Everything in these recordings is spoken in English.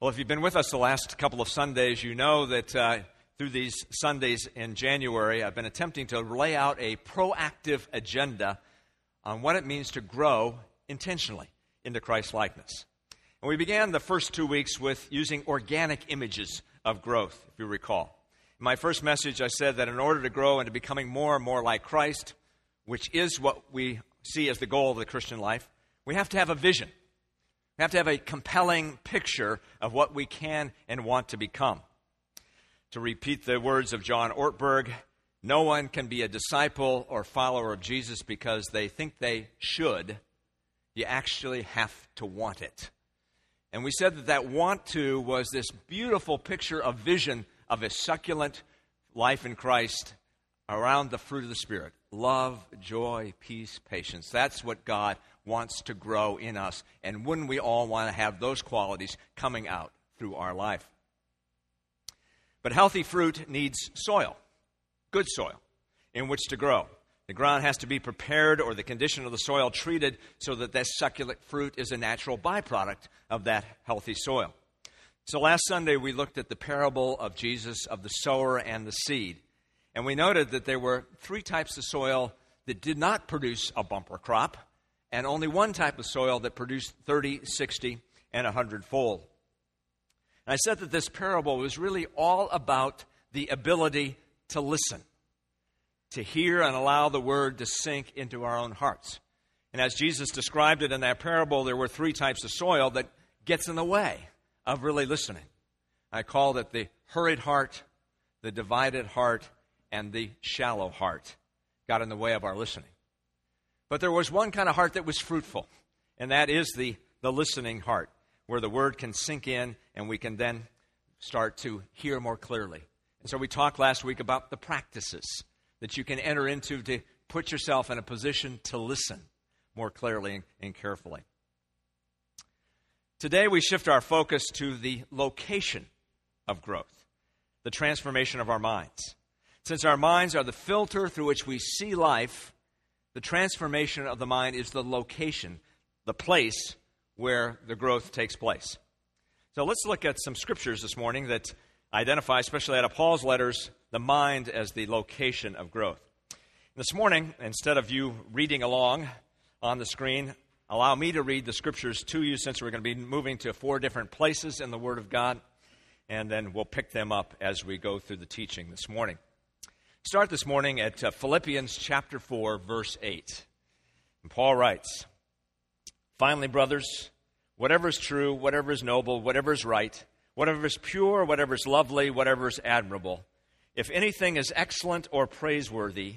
Well, if you've been with us the last couple of Sundays, you know that through these Sundays in January, I've been attempting to lay out a proactive agenda on what it means to grow intentionally into Christ-likeness. And we began the first 2 weeks with using organic images of growth, if you recall. In my first message, I said that in order to grow into becoming more and more like Christ, which is what we see as the goal of the Christian life, we have to have a vision. We have to have a compelling picture of what we can and want to become. To repeat the words of John Ortberg, no one can be a disciple or follower of Jesus because they think they should. You actually have to want it. And we said that that want to was this beautiful picture of vision of a succulent life in Christ around the fruit of the Spirit. Love, joy, peace, patience. That's what God wants to grow in us. And wouldn't we all want to have those qualities coming out through our life? But healthy fruit needs soil, good soil, in which to grow. The ground has to be prepared or the condition of the soil treated so that that succulent fruit is a natural byproduct of that healthy soil. So last Sunday we looked at the parable of Jesus of the sower and the seed. And we noted that there were three types of soil that did not produce a bumper crop and only one type of soil that produced 30, 60, and 100-fold. And I said that this parable was really all about the ability to listen, to hear and allow the word to sink into our own hearts. And as Jesus described it in that parable, there were three types of soil that gets in the way of really listening. I called it the hurried heart, the divided heart, and the shallow heart got in the way of our listening. But there was one kind of heart that was fruitful, and that is the listening heart, where the word can sink in and we can then start to hear more clearly. And so we talked last week about the practices that you can enter into to put yourself in a position to listen more clearly and carefully. Today we shift our focus to the location of growth, the transformation of our minds. Since our minds are the filter through which we see life, the transformation of the mind is the location, the place where the growth takes place. So let's look at some scriptures this morning that identify, especially out of Paul's letters, the mind as the location of growth. This morning, instead of you reading along on the screen, allow me to read the scriptures to you since we're going to be moving to 4 different places in the Word of God, and then we'll pick them up as we go through the teaching this morning. Start this morning at Philippians chapter 4, verse 8. And Paul writes, "Finally, brothers, whatever is true, whatever is noble, whatever is right, whatever is pure, whatever is lovely, whatever is admirable, if anything is excellent or praiseworthy,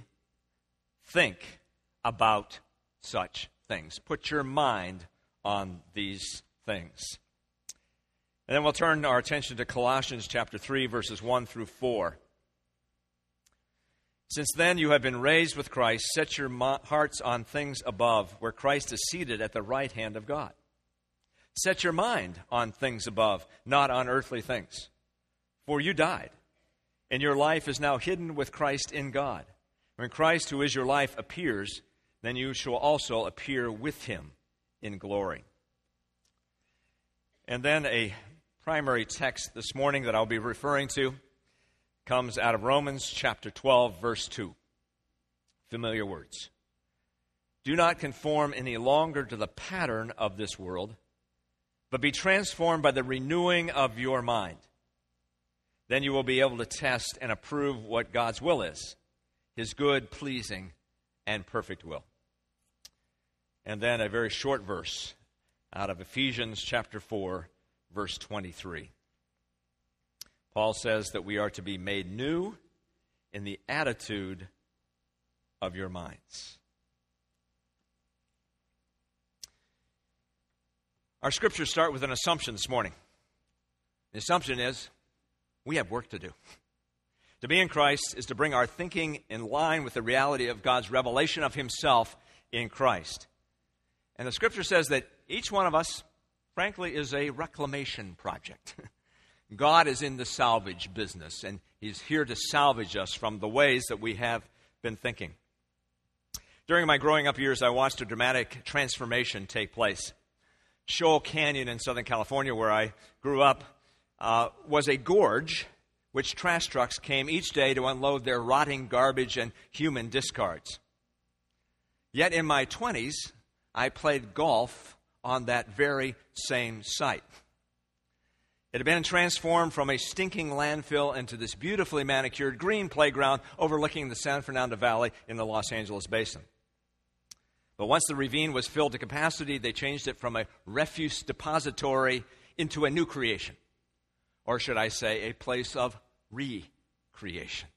think about such things." Put your mind on these things. And then we'll turn our attention to Colossians chapter 3, verses 1 through 4. "Since then you have been raised with Christ, set your hearts on things above, where Christ is seated at the right hand of God. Set your mind on things above, not on earthly things. For you died, and your life is now hidden with Christ in God. When Christ, who is your life, appears, then you shall also appear with him in glory." And then a primary text this morning that I'll be referring to comes out of Romans chapter 12, verse 2. Familiar words. "Do not conform any longer to the pattern of this world, but be transformed by the renewing of your mind. Then you will be able to test and approve what God's will is, his good, pleasing, and perfect will." And then a very short verse out of Ephesians chapter 4, verse 23. Paul says that we are to be made new in the attitude of your minds. Our scriptures start with an assumption this morning. The assumption is we have work to do. To be in Christ is to bring our thinking in line with the reality of God's revelation of himself in Christ. And the scripture says that each one of us, frankly, is a reclamation project. God is in the salvage business, and he's here to salvage us from the ways that we have been thinking. During my growing up years, I watched a dramatic transformation take place. Shoal Canyon in Southern California, where I grew up, was a gorge which trash trucks came each day to unload their rotting garbage and human discards. Yet in my 20s, I played golf on that very same site. It had been transformed from a stinking landfill into this beautifully manicured green playground overlooking the San Fernando Valley in the Los Angeles Basin. But once the ravine was filled to capacity, they changed it from a refuse depository into a new creation, or should I say, a place of recreation.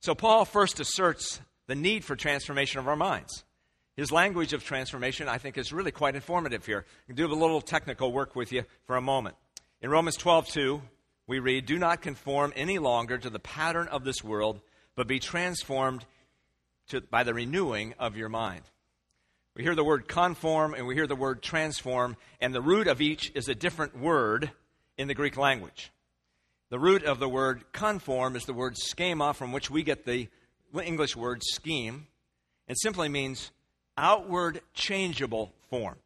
So Paul first asserts the need for transformation of our minds. His language of transformation, I think, is really quite informative here. I'll do a little technical work with you for a moment. In Romans 12:2, we read, "Do not conform any longer to the pattern of this world, but be transformed by the renewing of your mind." We hear the word conform and we hear the word transform, and the root of each is a different word in the Greek language. The root of the word conform is the word schema, from which we get the English word scheme. It simply means outward changeable form.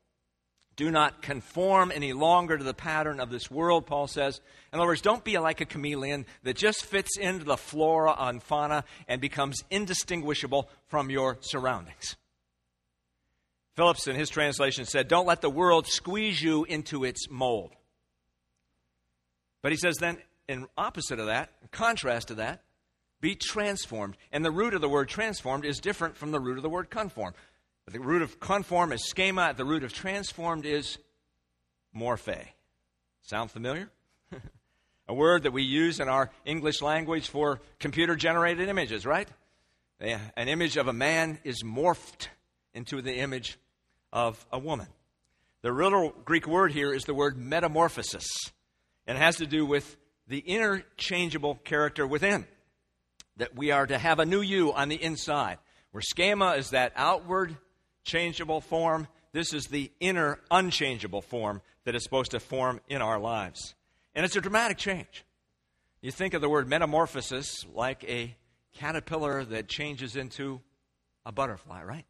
Do not conform any longer to the pattern of this world, Paul says. In other words, don't be like a chameleon that just fits into the flora and fauna and becomes indistinguishable from your surroundings. Phillips, in his translation, said, "Don't let the world squeeze you into its mold." But he says then, in opposite of that, in contrast to that, be transformed. And the root of the word transformed is different from the root of the word conform. The root of conform is schema. The root of transformed is morphe. Sound familiar? A word that we use in our English language for computer-generated images, right? An image of a man is morphed into the image of a woman. The real Greek word here is the word metamorphosis, and it has to do with the interchangeable character within, that we are to have a new you on the inside. Where schema is that outward changeable form, this is the inner unchangeable form that is supposed to form in our lives. And it's a dramatic change. You think of the word metamorphosis like a caterpillar that changes into a butterfly, right?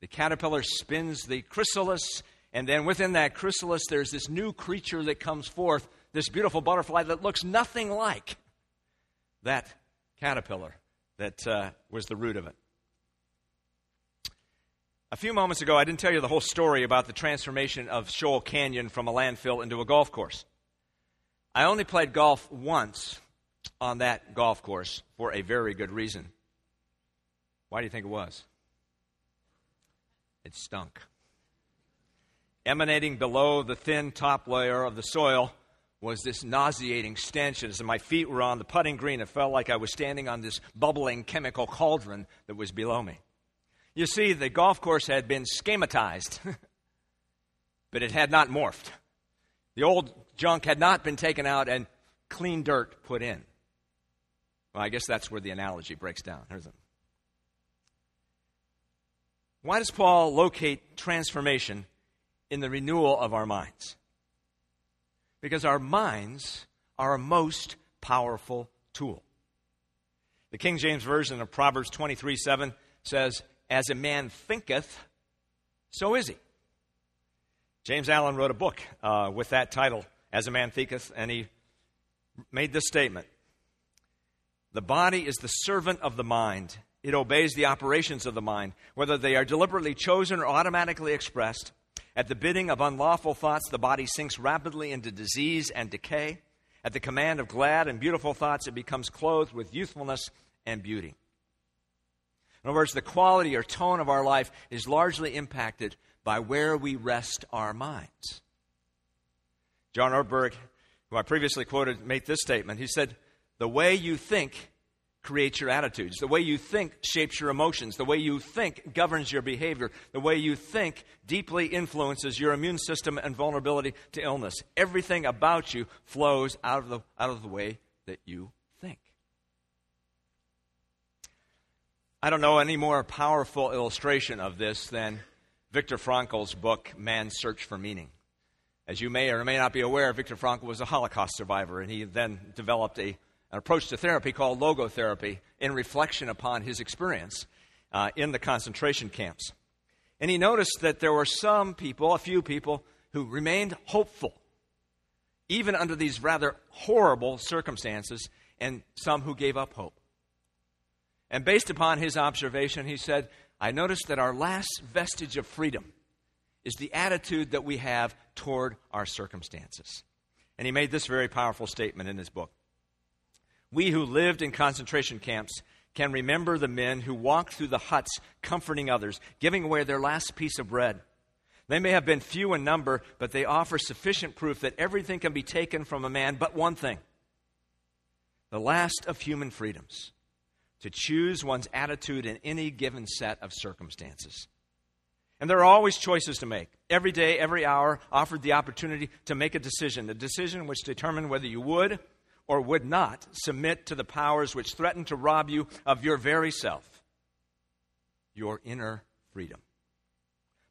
The caterpillar spins the chrysalis, and then within that chrysalis there's this new creature that comes forth, this beautiful butterfly that looks nothing like that caterpillar that was the root of it. A few moments ago, I didn't tell you the whole story about the transformation of Shoal Canyon from a landfill into a golf course. I only played golf once on that golf course for a very good reason. Why do you think it was? It stunk. Emanating below the thin top layer of the soil was this nauseating stench. As my feet were on the putting green, it felt like I was standing on this bubbling chemical cauldron that was below me. You see, the golf course had been schematized, but it had not morphed. The old junk had not been taken out and clean dirt put in. Well, I guess that's where the analogy breaks down, isn't it? Why does Paul locate transformation in the renewal of our minds? Because our minds are our most powerful tool. The King James Version of Proverbs 23:7 says, "As a man thinketh, so is he." James Allen wrote a book with that title, "As a Man Thinketh," and he made this statement: "The body is the servant of the mind. It obeys the operations of the mind, whether they are deliberately chosen or automatically expressed. At the bidding of unlawful thoughts, the body sinks rapidly into disease and decay. At the command of glad and beautiful thoughts, it becomes clothed with youthfulness and beauty." In other words, the quality or tone of our life is largely impacted by where we rest our minds. John Ortberg, who I previously quoted, made this statement. He said, "The way you think creates your attitudes. The way you think shapes your emotions. The way you think governs your behavior. The way you think deeply influences your immune system and vulnerability to illness. Everything about you flows out of the way that you think." I don't know any more powerful illustration of this than Viktor Frankl's book, Man's Search for Meaning. As you may or may not be aware, Viktor Frankl was a Holocaust survivor, and he then developed an approach to therapy called logotherapy in reflection upon his experience in the concentration camps. And he noticed that there were some people, a few people, who remained hopeful, even under these rather horrible circumstances, and some who gave up hope. And based upon his observation, he said, I noticed that our last vestige of freedom is the attitude that we have toward our circumstances. And he made this very powerful statement in his book. We who lived in concentration camps can remember the men who walked through the huts comforting others, giving away their last piece of bread. They may have been few in number, but they offer sufficient proof that everything can be taken from a man but one thing, the last of human freedoms, to choose one's attitude in any given set of circumstances. And there are always choices to make. Every day, every hour, offered the opportunity to make a decision which determined whether you would or would not submit to the powers which threaten to rob you of your very self, your inner freedom.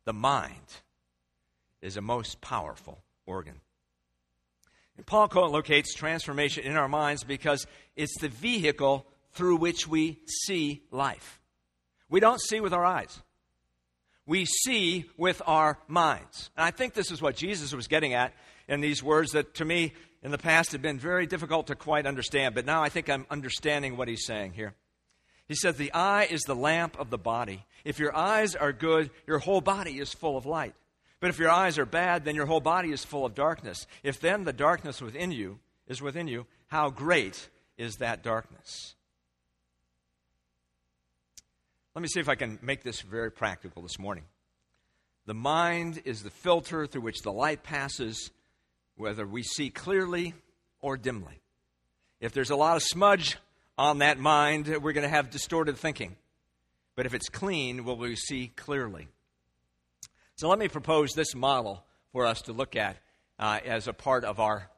The mind is a most powerful organ. And Paul co-locates transformation in our minds because it's the vehicle through which we see life. We don't see with our eyes. We see with our minds. And I think this is what Jesus was getting at in these words that to me in the past had been very difficult to quite understand, but now I think I'm understanding what he's saying here. He said, the eye is the lamp of the body. If your eyes are good, your whole body is full of light. But if your eyes are bad, then your whole body is full of darkness. If then the darkness within you, how great is that darkness? Let me see if I can make this very practical this morning. The mind is the filter through which the light passes, whether we see clearly or dimly. If there's a lot of smudge on that mind, we're going to have distorted thinking. But if it's clean, will we see clearly? So let me propose this model for us to look at as a part of our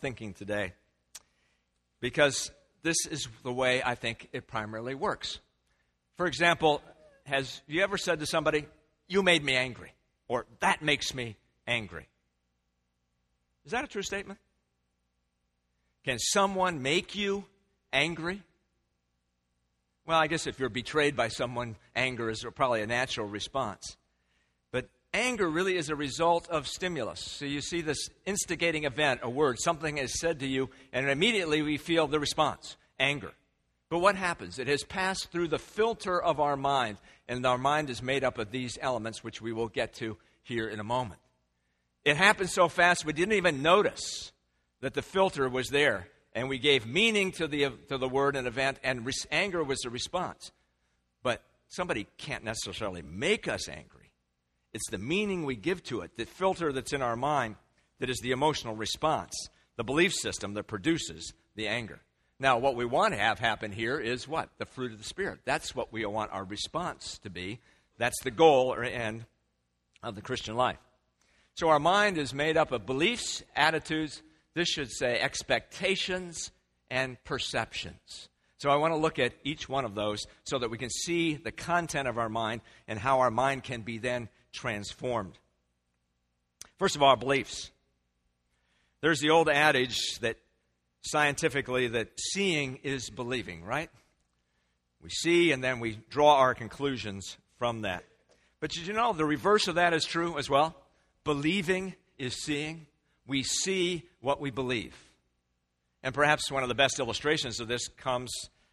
thinking today, because this is the way I think it primarily works. For example, has you ever said to somebody, you made me angry, or that makes me angry? Is that a true statement? Can someone make you angry? Well, I guess if you're betrayed by someone, anger is probably a natural response. But anger really is a result of stimulus. So you see this instigating event, a word, something is said to you, and immediately we feel the response, anger. But what happens? It has passed through the filter of our mind, and our mind is made up of these elements, which we will get to here in a moment. It happened so fast we didn't even notice that the filter was there, and we gave meaning to the word and event, and anger was the response. But somebody can't necessarily make us angry. It's the meaning we give to it, the filter that's in our mind, that is the emotional response, the belief system that produces the anger. Now, what we want to have happen here is what? The fruit of the Spirit. That's what we want our response to be. That's the goal or end of the Christian life. So our mind is made up of beliefs, attitudes, this should say expectations, and perceptions. So I want to look at each one of those so that we can see the content of our mind and how our mind can be then transformed. First of all, beliefs. There's the old adage that scientifically that seeing is believing, right? We see and then we draw our conclusions from that. But did you know the reverse of that is true as well? Believing is seeing. We see what we believe. And perhaps one of the best illustrations of this comes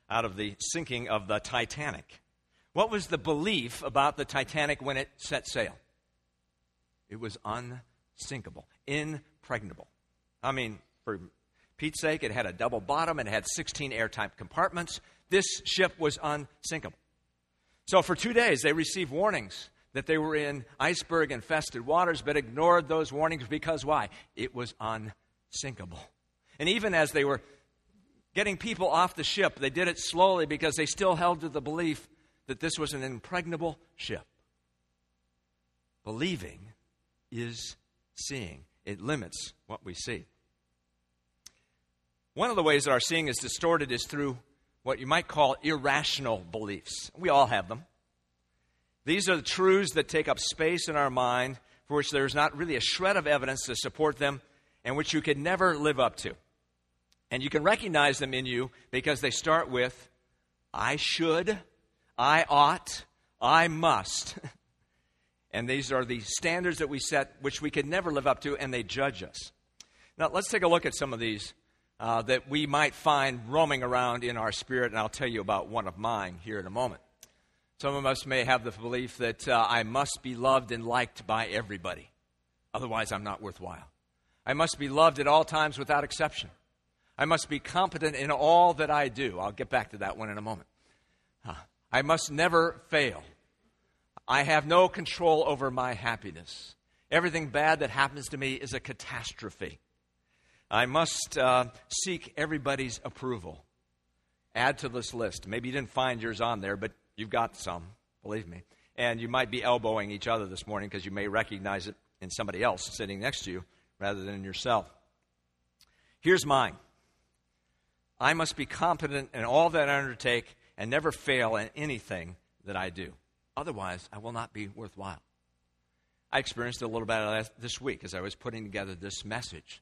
out of the sinking of the Titanic. What was the belief about the Titanic when it set sail? It was unsinkable, impregnable. I mean, for Pete's sake, it had a double bottom and it had 16 airtight compartments. This ship was unsinkable. So for 2 days, they received warnings that they were in iceberg-infested waters, but ignored those warnings because why? It was unsinkable. And even as they were getting people off the ship, they did it slowly because they still held to the belief that this was an impregnable ship. Believing is seeing. It limits what we see. One of the ways that our seeing is distorted is through what you might call irrational beliefs. We all have them. These are the truths that take up space in our mind for which there is not really a shred of evidence to support them and which you could never live up to. And you can recognize them in you because they start with, I should, I ought, I must. And these are the standards that we set, which we could never live up to, and they judge us. Now, let's take a look at some of these that we might find roaming around in our spirit, and I'll tell you about one of mine here in a moment. Some of us may have the belief that I must be loved and liked by everybody. Otherwise, I'm not worthwhile. I must be loved at all times without exception. I must be competent in all that I do. I'll get back to that one in a moment. I must never fail. I have no control over my happiness. Everything bad that happens to me is a catastrophe. I must seek everybody's approval. Add to this list. Maybe you didn't find yours on there, but you've got some, believe me. And you might be elbowing each other this morning because you may recognize it in somebody else sitting next to you rather than in yourself. Here's mine. I must be competent in all that I undertake and never fail in anything that I do. Otherwise, I will not be worthwhile. I experienced a little bit of that this week as I was putting together this message.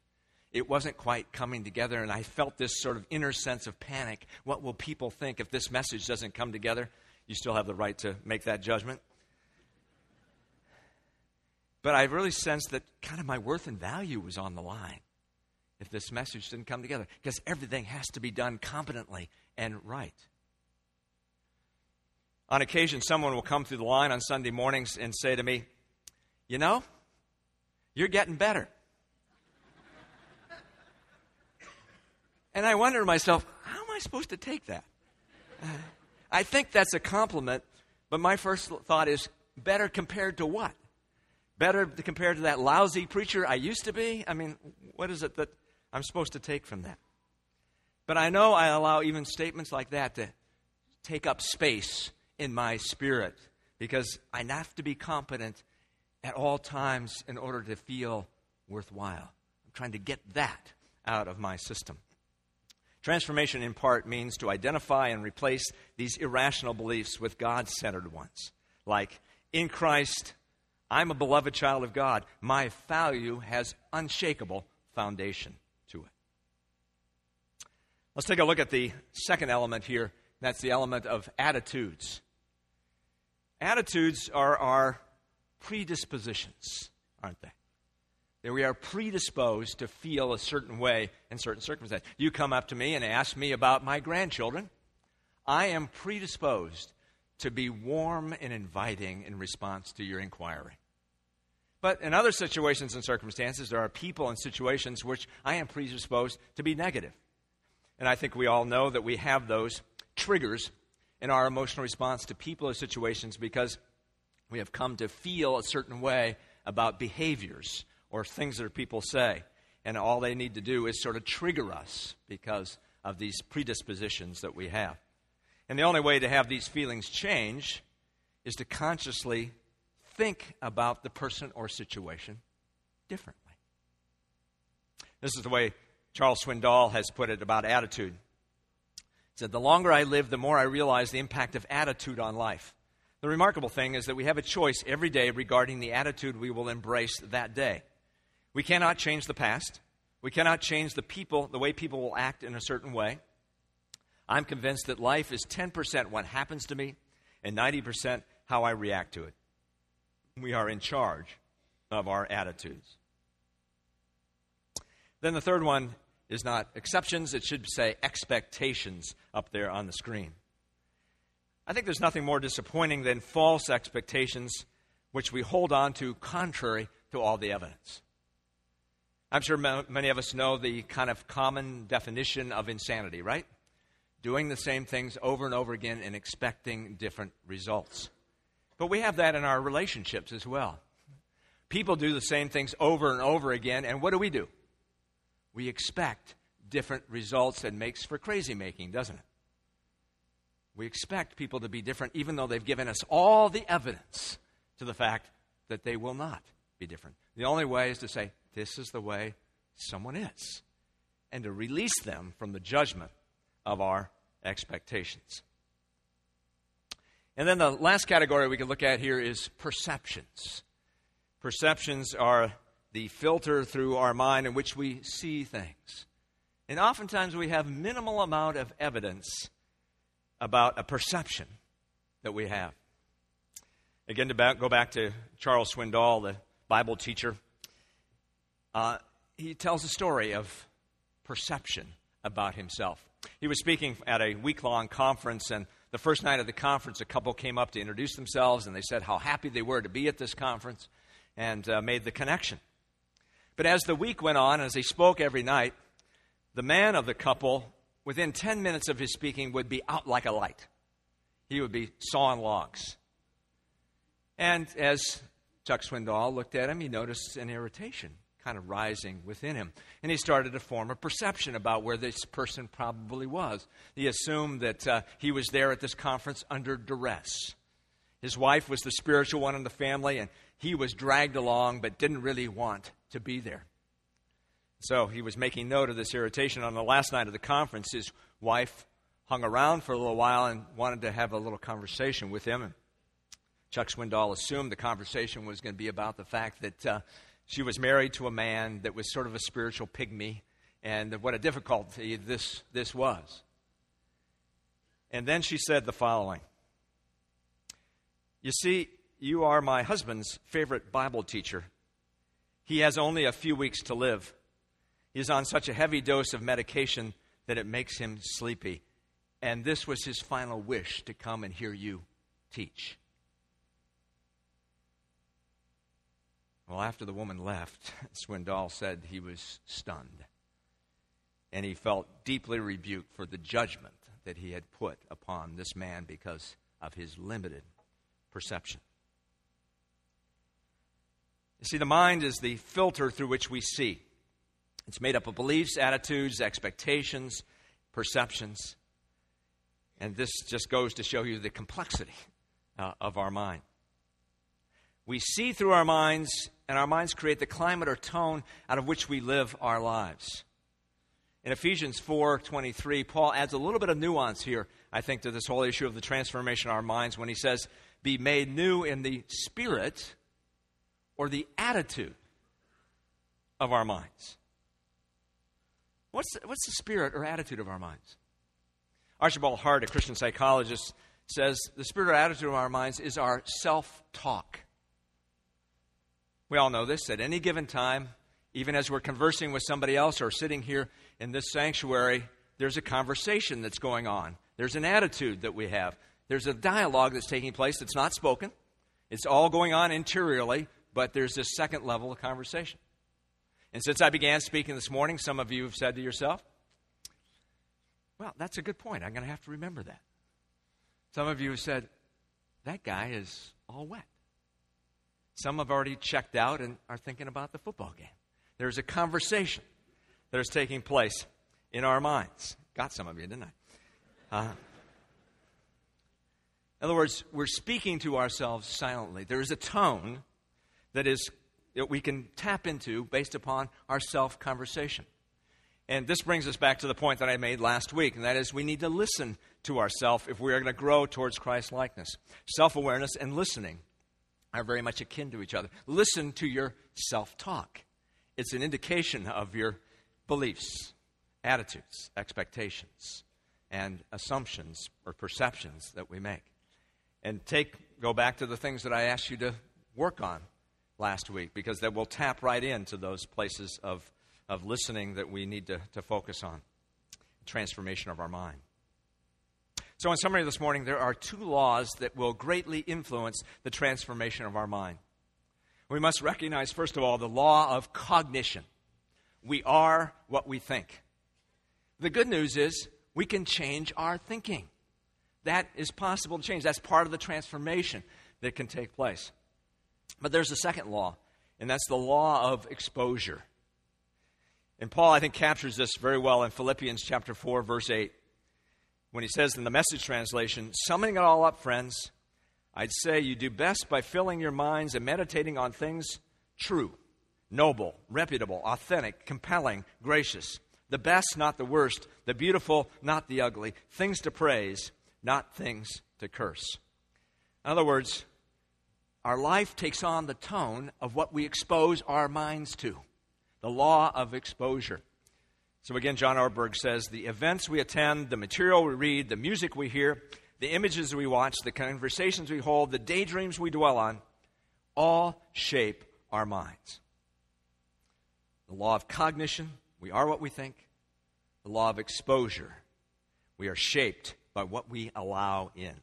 It wasn't quite coming together, and I felt this sort of inner sense of panic. What will people think if this message doesn't come together? You still have the right to make that judgment. But I really sensed that kind of my worth and value was on the line if this message didn't come together, because everything has to be done competently and right. On occasion, someone will come through the line on Sunday mornings and say to me, "You know, you're getting better." And I wonder to myself, how am I supposed to take that? I think that's a compliment, but my first thought is, better compared to what? Better compared to that lousy preacher I used to be? I mean, what is it that I'm supposed to take from that? But I know I allow even statements like that to take up space in my spirit, because I have to be competent at all times in order to feel worthwhile. I'm trying to get that out of my system. Transformation, in part, means to identify and replace these irrational beliefs with God-centered ones. Like, in Christ, I'm a beloved child of God. My value has unshakable foundation to it. Let's take a look at the second element here. That's the element of attitudes. Attitudes are our predispositions, aren't they? That we are predisposed to feel a certain way in certain circumstances. You come up to me and ask me about my grandchildren. I am predisposed to be warm and inviting in response to your inquiry. But in other situations and circumstances, there are people and situations which I am predisposed to be negative. And I think we all know that we have those triggers in our emotional response to people or situations because we have come to feel a certain way about behaviors or things that people say, and all they need to do is sort of trigger us because of these predispositions that we have. And the only way to have these feelings change is to consciously think about the person or situation differently. This is the way Charles Swindoll has put it about attitude. He said, "The longer I live, the more I realize the impact of attitude on life. The remarkable thing is that we have a choice every day regarding the attitude we will embrace that day. We cannot change the past. We cannot change the people, the way people will act in a certain way. I'm convinced that life is 10% what happens to me and 90% how I react to it. We are in charge of our attitudes." Then the third one is not exceptions. It should say expectations up there on the screen. I think there's nothing more disappointing than false expectations which we hold on to contrary to all the evidence. I'm sure many of us know the kind of common definition of insanity, right? Doing the same things over and over again and expecting different results. But we have that in our relationships as well. People do the same things over and over again, and what do? We expect different results, and makes for crazy making, doesn't it? We expect people to be different even though they've given us all the evidence to the fact that they will not be different. The only way is to say, this is the way someone is, and to release them from the judgment of our expectations. And then the last category we can look at here is perceptions. Perceptions are the filter through our mind in which we see things. And oftentimes we have minimal amount of evidence about a perception that we have. Again, to go back to Charles Swindoll, the Bible teacher, he tells a story of perception about himself. He was speaking at a week-long conference, and the first night of the conference, a couple came up to introduce themselves, and they said how happy they were to be at this conference and made the connection. But as the week went on, as he spoke every night, the man of the couple, within 10 minutes of his speaking, would be out like a light. He would be sawing logs. And as Chuck Swindoll looked at him, he noticed an irritation kind of rising within him. And he started to form a perception about where this person probably was. He assumed that he was there at this conference under duress. His wife was the spiritual one in the family, and he was dragged along but didn't really want to be there. So he was making note of this irritation. On the last night of the conference, his wife hung around for a little while and wanted to have a little conversation with him. And Chuck Swindoll assumed the conversation was going to be about the fact that she was married to a man that was sort of a spiritual pygmy, and what a difficulty this was. And then she said the following: "You see, you are my husband's favorite Bible teacher. He has only a few weeks to live. He is on such a heavy dose of medication that it makes him sleepy. And this was his final wish, to come and hear you teach." Well, after the woman left, Swindoll said he was stunned, and he felt deeply rebuked for the judgment that he had put upon this man because of his limited perception. You see, the mind is the filter through which we see. It's made up of beliefs, attitudes, expectations, perceptions, and this just goes to show you the complexity of our mind. We see through our minds, and our minds create the climate or tone out of which we live our lives. In Ephesians 4:23, Paul adds a little bit of nuance here, I think, to this whole issue of the transformation of our minds when he says, "Be made new in the spirit," or the attitude of our minds. What's the spirit or attitude of our minds? Archibald Hart, a Christian psychologist, says the spirit or attitude of our minds is our self-talk. We all know this. At any given time, even as we're conversing with somebody else or sitting here in this sanctuary, there's a conversation that's going on. There's an attitude that we have. There's a dialogue that's taking place that's not spoken. It's all going on interiorly, but there's this second level of conversation. And since I began speaking this morning, some of you have said to yourself, "Well, that's a good point. I'm going to have to remember that." Some of you have said, "That guy is all wet." Some have already checked out and are thinking about the football game. There's a conversation that is taking place in our minds. Got some of you, didn't I? In other words, we're speaking to ourselves silently. There is a tone that we can tap into based upon our self-conversation. And this brings us back to the point that I made last week, and that is we need to listen to ourselves if we are going to grow towards Christ-likeness. Self-awareness and listening are very much akin to each other. Listen to your self-talk. It's an indication of your beliefs, attitudes, expectations, and assumptions or perceptions that we make. And go back to the things that I asked you to work on last week, because that will tap right into those places of listening that we need to focus on. Transformation of our mind. So in summary this morning, there are two laws that will greatly influence the transformation of our mind. We must recognize, first of all, the law of cognition. We are what we think. The good news is we can change our thinking. That is possible to change. That's part of the transformation that can take place. But there's a second law, and that's the law of exposure. And Paul, I think, captures this very well in Philippians chapter 4, verse 8. When he says in the Message translation, "Summing it all up, friends, I'd say you do best by filling your minds and meditating on things true, noble, reputable, authentic, compelling, gracious, the best, not the worst, the beautiful, not the ugly, things to praise, not things to curse." In other words, our life takes on the tone of what we expose our minds to, the law of exposure. So again, John Ortberg says, "The events we attend, the material we read, the music we hear, the images we watch, the conversations we hold, the daydreams we dwell on, all shape our minds. The law of cognition, we are what we think. The law of exposure, we are shaped by what we allow in.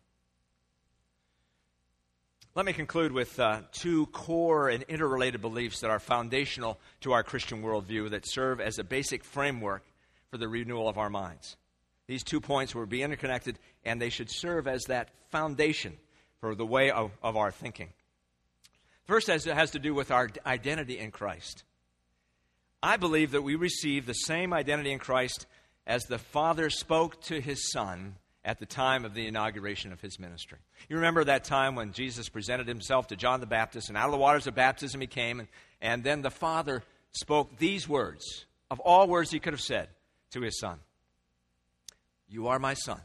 Let me conclude with two core and interrelated beliefs that are foundational to our Christian worldview that serve as a basic framework for the renewal of our minds. These 2 points will be interconnected, and they should serve as that foundation for the way of our thinking. First, as it has to do with our identity in Christ. I believe that we receive the same identity in Christ as the Father spoke to his Son at the time of the inauguration of his ministry. You remember that time when Jesus presented himself to John the Baptist, and out of the waters of baptism he came, and then the Father spoke these words, of all words he could have said, to his Son. You are my Son,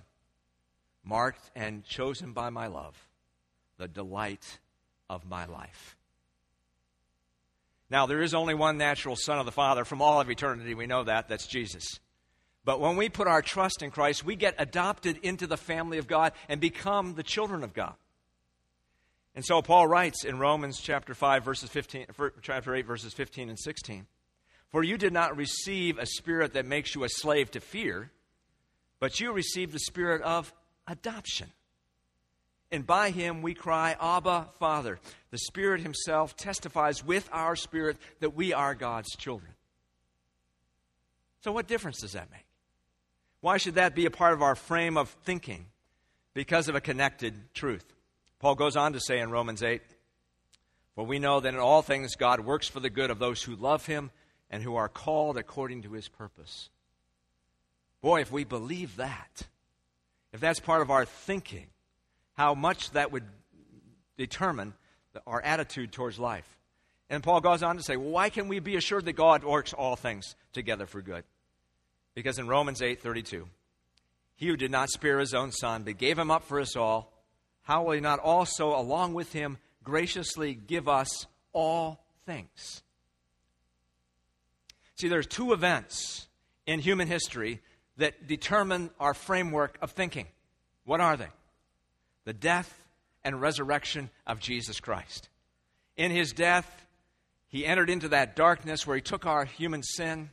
marked and chosen by my love, the delight of my life. Now, there is only one natural Son of the Father from all of eternity. We know that. That's Jesus. But when we put our trust in Christ, we get adopted into the family of God and become the children of God. And so Paul writes in Romans chapter 5, verses 15, chapter 8, verses 15 and 16, for you did not receive a spirit that makes you a slave to fear, but you received the spirit of adoption. And by him we cry, Abba, Father. The Spirit himself testifies with our spirit that we are God's children. So what difference does that make? Why should that be a part of our frame of thinking? Because of a connected truth. Paul goes on to say in Romans 8, for we know that in all things God works for the good of those who love him and who are called according to his purpose. Boy, if we believe that, if that's part of our thinking, how much that would determine our attitude towards life. And Paul goes on to say, well, why can we be assured that God works all things together for good? Because in Romans 8:32, he who did not spare his own Son, but gave him up for us all, how will he not also, along with him, graciously give us all things? See, there's two events in human history that determine our framework of thinking. What are they? The death and resurrection of Jesus Christ. In his death, he entered into that darkness where he took our human sin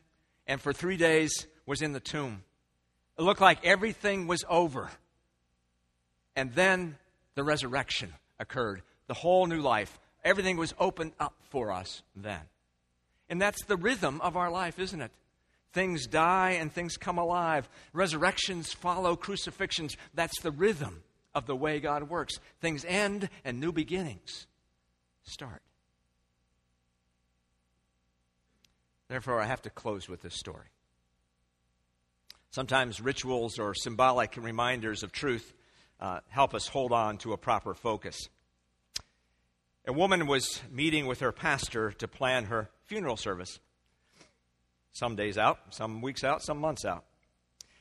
and for 3 days was in the tomb. It looked like everything was over. And then the resurrection occurred, the whole new life. Everything was opened up for us then. And that's the rhythm of our life, isn't it? Things die and things come alive. Resurrections follow crucifixions. That's the rhythm of the way God works. Things end and new beginnings start. Therefore, I have to close with this story. Sometimes rituals or symbolic reminders of truth help us hold on to a proper focus. A woman was meeting with her pastor to plan her funeral service. Some days out, some weeks out, some months out.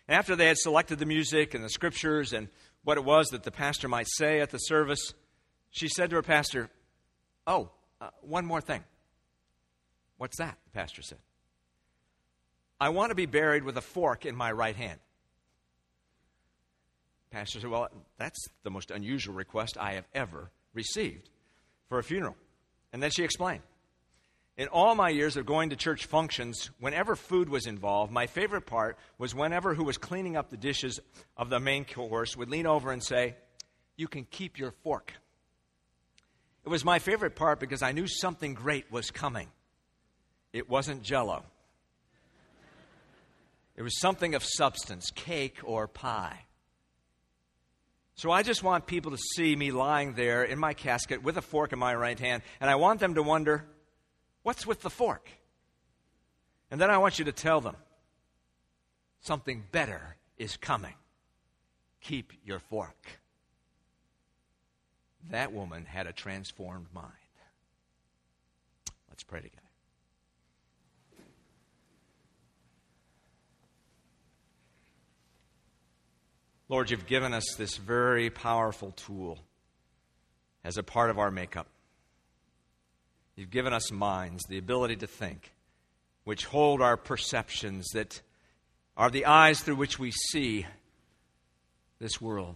And after they had selected the music and the scriptures and what it was that the pastor might say at the service, she said to her pastor, one more thing. What's that? The pastor said. I want to be buried with a fork in my right hand. The pastor said, well, that's the most unusual request I have ever received for a funeral. And then she explained, in all my years of going to church functions, whenever food was involved, my favorite part was whenever who was cleaning up the dishes of the main course would lean over and say, you can keep your fork. It was my favorite part because I knew something great was coming. It wasn't Jell-O. It was something of substance, cake or pie. So I just want people to see me lying there in my casket with a fork in my right hand, and I want them to wonder, what's with the fork? And then I want you to tell them, something better is coming. Keep your fork. That woman had a transformed mind. Let's pray together. Lord, you've given us this very powerful tool as a part of our makeup. You've given us minds, the ability to think, which hold our perceptions that are the eyes through which we see this world.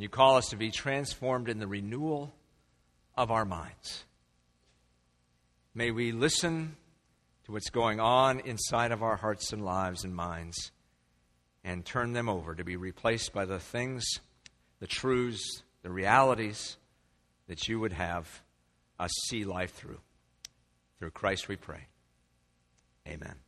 And you call us to be transformed in the renewal of our minds. May we listen to what's going on inside of our hearts and lives and minds and turn them over to be replaced by the things, the truths, the realities that you would have us see life through. Through Christ we pray. Amen.